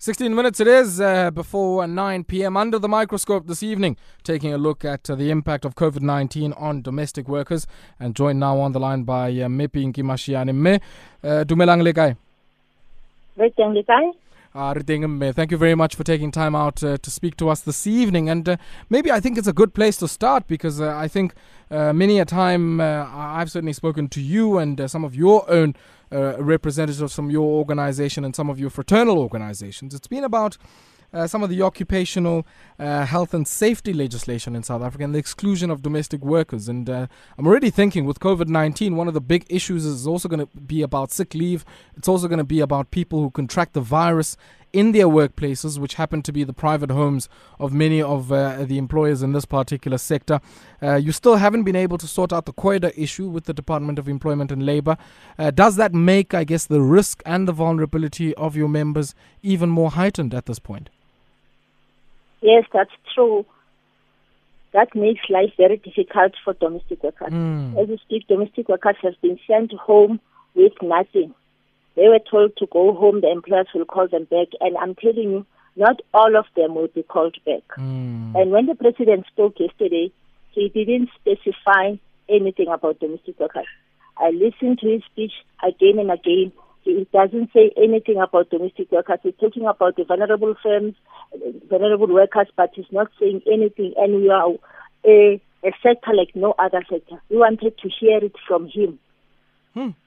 16 minutes it is before 9 p.m. Under the Microscope this evening, taking a look at the impact of COVID-19 on domestic workers, and joined now on the line by me, Pinky Mashiane. Me, Dumelang Ligay. Thank you very much for taking time out to speak to us this evening. And maybe I think it's a good place to start, because I think many a time I've certainly spoken to you and some of your own representatives from your organization and some of your fraternal organizations. It's been about some of the occupational health and safety legislation in South Africa and the exclusion of domestic workers. And I'm already thinking with COVID-19, one of the big issues is also going to be about sick leave. It's also going to be about people who contract the virus in their workplaces, which happen to be the private homes of many of the employers in this particular sector. You still haven't been able to sort out the COIDA issue with the Department of Employment and Labour. Does that make, I guess, the risk and the vulnerability of your members even more heightened at this point? Yes, that's true. That makes life very difficult for domestic workers. As we speak, domestic workers have been sent home with nothing. They were told to go home, the employers will call them back. And I'm telling you, not all of them will be called back. And when the president spoke yesterday, he didn't specify anything about domestic workers. I listened to his speech again and again. He doesn't say anything about domestic workers. He's talking about the vulnerable firms, vulnerable workers, but he's not saying anything. And we are a sector like no other sector. We wanted to hear it from him.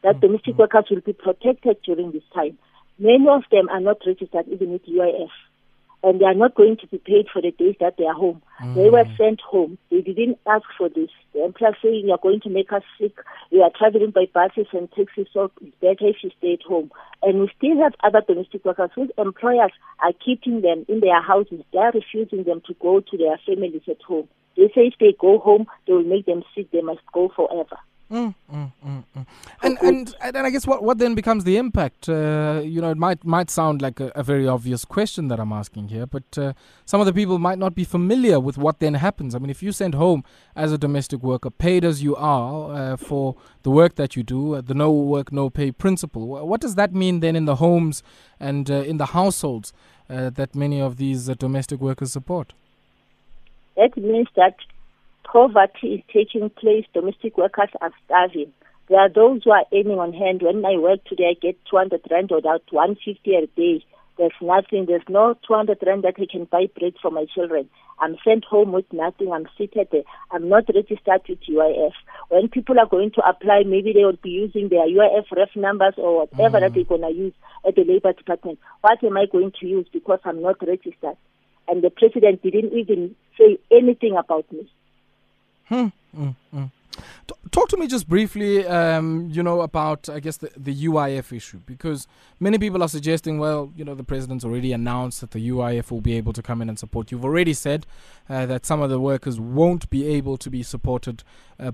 That domestic workers will be protected during this time. Many of them are not registered even with UIF, and they are not going to be paid for the days that they are home. They were sent home. They didn't ask for this. The employer saying, "You are going to make us sick. You are traveling by buses and taxis, so it's better if you stay at home." And we still have other domestic workers whose employers are keeping them in their houses. They are refusing them to go to their families at home. They say if they go home, they will make them sick. They must go forever. And I guess what then becomes the impact? You know, it might sound like a very obvious question that I'm asking here, but some of the people might not be familiar with what then happens. I mean, if you send home as a domestic worker, paid as you are for the work that you do, the no work, no pay principle, what does that mean then in the homes and in the households that many of these domestic workers support? That means that poverty is taking place. Domestic workers are starving. There are those who are earning on hand. When I work today, I get 200 rand or about 150 a day. There's nothing. There's no 200 rand that I can buy bread for my children. I'm sent home with nothing. I'm seated there. I'm not registered with UIF. When people are going to apply, maybe they will be using their UIF ref numbers or whatever that they're going to use at the Labour Department. What am I going to use because I'm not registered? And the president didn't even say anything about me. Talk to me just briefly, you know, about, I guess, the UIF issue, because many people are suggesting, well, you know, the president's already announced that the UIF will be able to come in and support. You've already said that some of the workers won't be able to be supported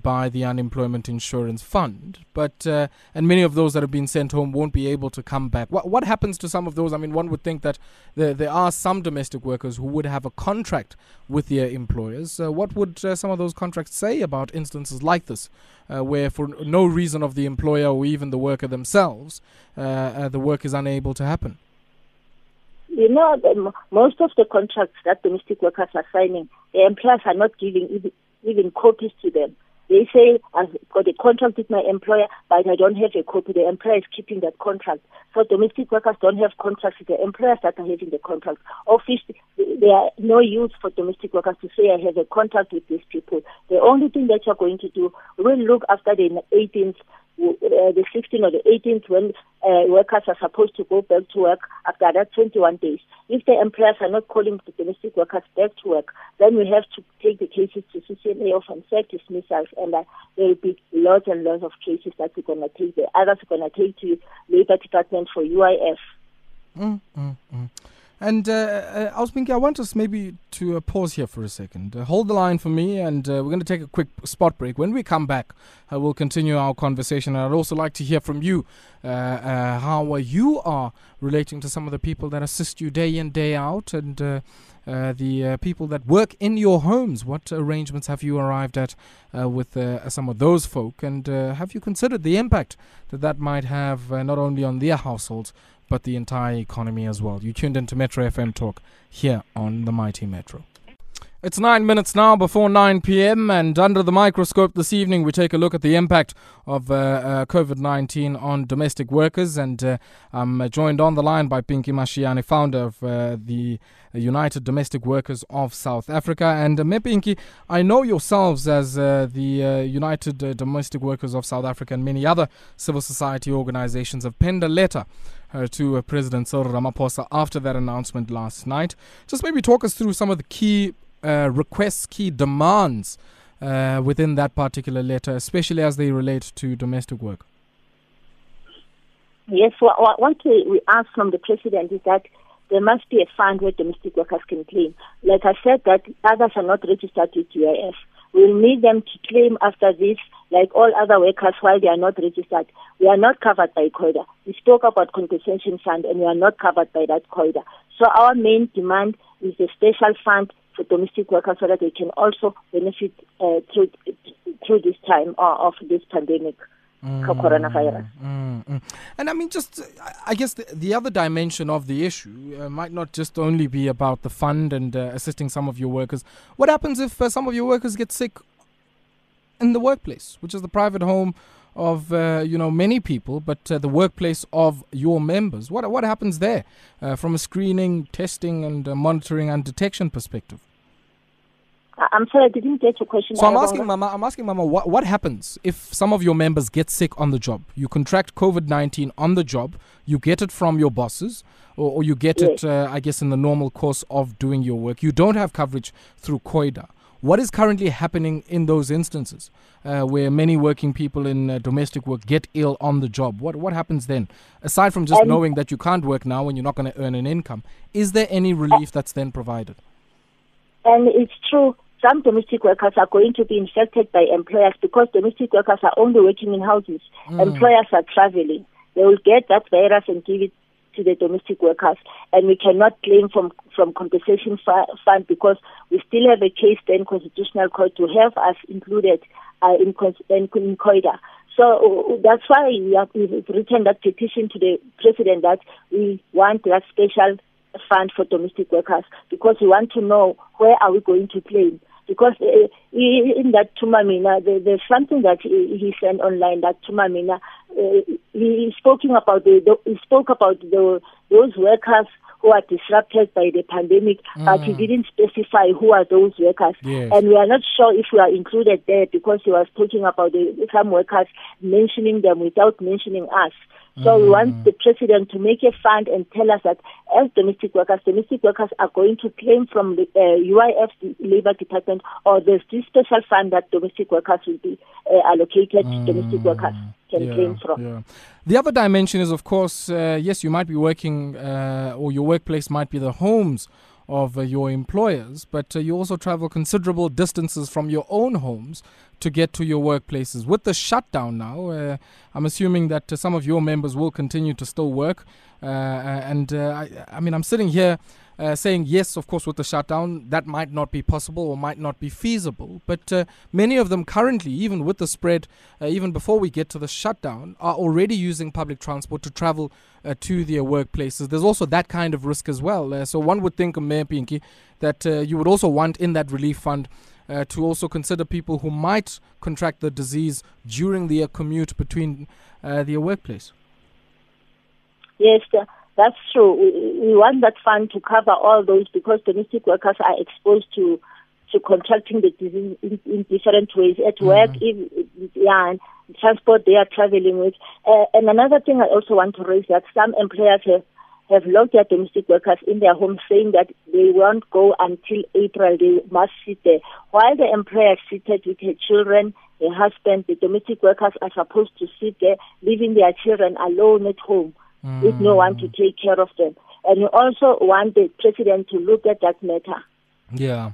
by the Unemployment Insurance Fund, but and many of those that have been sent home won't be able to come back. What happens to some of those? I mean, one would think that there are some domestic workers who would have a contract with their employers. What would some of those contracts say about instances like this, where for no reason of the employer or even the worker themselves, the work is unable to happen? You know, most of the contracts that domestic workers are signing, the employers are not giving even copies to them. They say, I've got a contract with my employer, but I don't have a copy. The employer is keeping that contract. So domestic workers don't have contracts with the employers that are having the contract. There are no use for domestic workers to say, I have a contract with these people. The only thing that you're going to do, we'll look after the 18th, the 16th or the 18th, when workers are supposed to go back to work after that 21 days. If the employers are not calling the domestic workers back to work, then we have to take the cases to CCMA of unfair dismissals, and there will be lots and lots of cases that we're going to take. The others are going to take to Labour Department for UIF. And I was thinking, I want us maybe to pause here for a second. Hold the line for me, and we're going to take a quick spot break. When we come back, we'll continue our conversation. And I'd also like to hear from you how you are relating to some of the people that assist you day in, day out, and the people that work in your homes. What arrangements have you arrived at with some of those folk? And have you considered the impact that might have not only on their households, but the entire economy as well. You tuned into Metro FM Talk here on the Mighty Metro. It's 9 minutes now before 9 p.m. and under the microscope this evening we take a look at the impact of COVID-19 on domestic workers, and I'm joined on the line by Pinky Mashiane, founder of the United Domestic Workers of South Africa. And Pinky, I know yourselves as the United Domestic Workers of South Africa and many other civil society organizations have penned a letter to President Cyril Ramaphosa after that announcement last night. Just maybe talk us through some of the key requests, key demands within that particular letter, especially as they relate to domestic work. Yes, what we ask from the president is that there must be a fund where domestic workers can claim. Like I said, that others are not registered with UIF. We'll need them to claim after this, like all other workers, while they are not registered. We are not covered by COIDA. We spoke about compensation fund and we are not covered by that COIDA. So our main demand is a special fund for domestic workers so that they can also benefit through this time of this pandemic, coronavirus. And I mean, just I guess the other dimension of the issue might not just only be about the fund and assisting some of your workers. What happens if some of your workers get sick in the workplace, which is the private home of many people, but the workplace of your members? What happens there from a screening, testing, and monitoring and detection perspective? I'm sorry, I didn't get your question. So I'm asking Mama, what happens if some of your members get sick on the job? You contract COVID-19 on the job. You get it from your bosses, or you get it, I guess, in the normal course of doing your work. You don't have coverage through COIDA. What is currently happening in those instances where many working people in domestic work get ill on the job? What happens then? Aside from just knowing that you can't work now and you're not going to earn an income, is there any relief that's then provided? And it's true. Some domestic workers are going to be infected by employers because domestic workers are only working in houses. Employers are traveling. They will get that virus and give it to the domestic workers, and we cannot claim from compensation fund because we still have a case in Constitutional Court to have us included in COIDA. So that's why we've written that petition to the president that we want that special fund for domestic workers because we want to know where are we going to claim. Because in that Thuma Mina, there's something that he sent online, that Thuma Mina, he spoke about those workers who are disrupted by the pandemic, but he didn't specify who are those workers. Yes. And we are not sure if we are included there because he was talking about some workers, mentioning them without mentioning us. So we want the president to make a fund and tell us that as domestic workers are going to claim from the UIF, the Labour Department, or there's this special fund that domestic workers will be allocated, domestic workers can claim from. Yeah. The other dimension is, of course, yes, you might be working or your workplace might be the homes of your employers, but you also travel considerable distances from your own homes to get to your workplaces. With the shutdown now, I'm assuming that some of your members will continue to still work. And I'm sitting here saying, yes, of course, with the shutdown, that might not be possible or might not be feasible. But many of them currently, even with the spread, even before we get to the shutdown, are already using public transport to travel to their workplaces. There's also that kind of risk as well. So one would think, Mayor Pinky, that you would also want in that relief fund to also consider people who might contract the disease during their commute between their workplace. Yes, that's true. We want that fund to cover all those because domestic workers are exposed to contracting the disease in different ways. At work, and transport they are traveling with. And another thing I also want to raise that some employers have locked their domestic workers in their homes, saying that they won't go until April. They must sit there. While the employer is seated with her children, her husband, the domestic workers are supposed to sit there, leaving their children alone at home with no one to take care of them. And we also want the president to look at that matter. Yeah.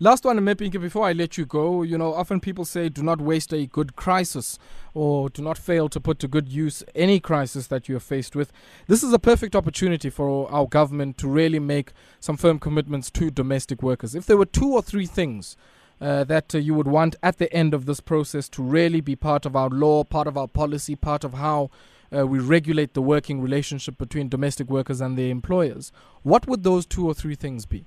Last one, Pinky, before I let you go, often people say do not waste a good crisis or do not fail to put to good use any crisis that you are faced with. This is a perfect opportunity for our government to really make some firm commitments to domestic workers. If there were two or three things that you would want at the end of this process to really be part of our law, part of our policy, part of how we regulate the working relationship between domestic workers and their employers. What would those two or three things be?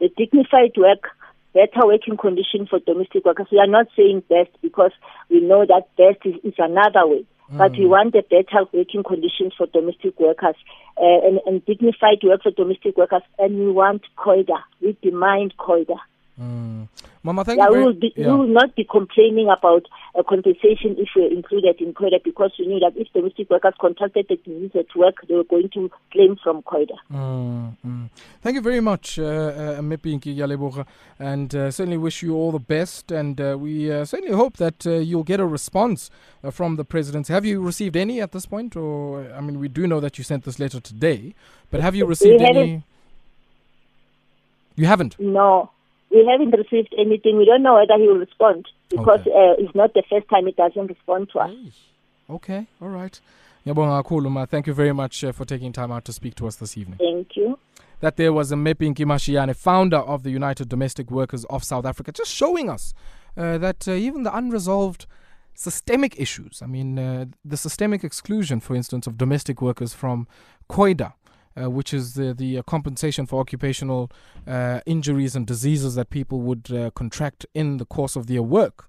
The dignified work, better working condition for domestic workers. We are not saying best because we know that best is another way. But we want the better working conditions for domestic workers and dignified work for domestic workers. And we want COIDA. We demand COIDA. Mama, thank you. We will not be complaining about a compensation if we're included in COIDA, because we knew that if domestic workers contracted the disease at work, they were going to claim from COIDA. Thank you very much, Pinky Mashiane, and certainly wish you all the best, and we certainly hope that you'll get a response from the president. Have you received any at this point? Or, I mean, we do know that you sent this letter today, but have you received any? You haven't? No. We haven't received anything. We don't know whether he will respond because it's not the first time he doesn't respond to us. Okay, all right. Thank you very much for taking time out to speak to us this evening. Thank you. That there was Pinky Mashiane, founder of the United Domestic Workers of South Africa, just showing us that even the unresolved systemic issues, I mean, the systemic exclusion, for instance, of domestic workers from COIDA, which is the compensation for occupational injuries and diseases that people would contract in the course of their work,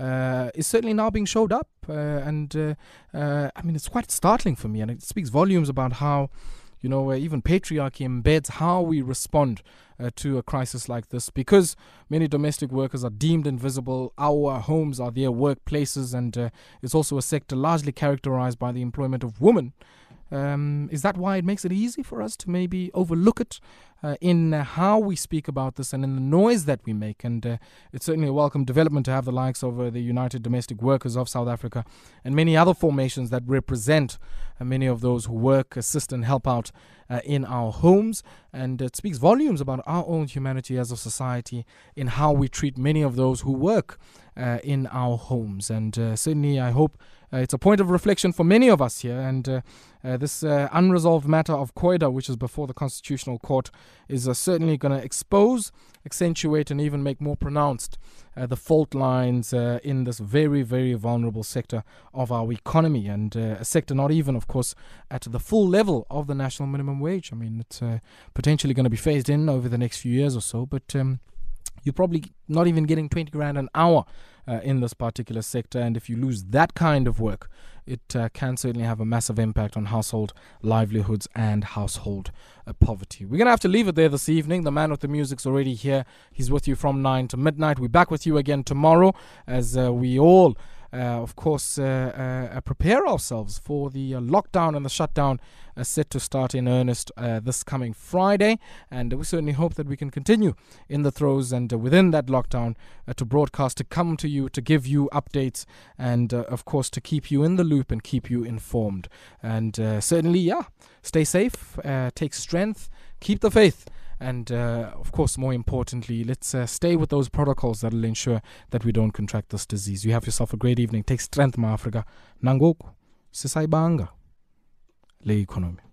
is certainly now being showed up. I mean, it's quite startling for me, and it speaks volumes about how, you know, even patriarchy embeds how we respond to a crisis like this, because many domestic workers are deemed invisible. Our homes are their workplaces, and it's also a sector largely characterized by the employment of women. Is that why it makes it easy for us to maybe overlook it in how we speak about this and in the noise that we make? And it's certainly a welcome development to have the likes of the United Domestic Workers of South Africa and many other formations that represent many of those who work, assist and help out in our homes. And it speaks volumes about our own humanity as a society in how we treat many of those who work in our homes. And certainly I hope it's a point of reflection for many of us here, and this unresolved matter of COIDA, which is before the Constitutional Court, is certainly going to expose, accentuate and even make more pronounced the fault lines in this very, very vulnerable sector of our economy, and a sector not even, of course, at the full level of the national minimum wage. I mean, it's potentially going to be phased in over the next few years or so, but you're probably not even getting 20 grand an hour in this particular sector. And if you lose that kind of work, it can certainly have a massive impact on household livelihoods and household poverty. We're going to have to leave it there this evening. The man with the music's already here. He's with you from 9 to midnight. We're back with you again tomorrow as we all, of course, prepare ourselves for the lockdown and the shutdown set to start in earnest this coming Friday. And we certainly hope that we can continue in the throes and within that lockdown to broadcast, to come to you, to give you updates, and of course to keep you in the loop and keep you informed. And certainly, stay safe, take strength, keep the faith. And, of course, more importantly, let's stay with those protocols that will ensure that we don't contract this disease. You have yourself a great evening. Take strength, Ma Africa. Nangoku, sisaibanga, le economy.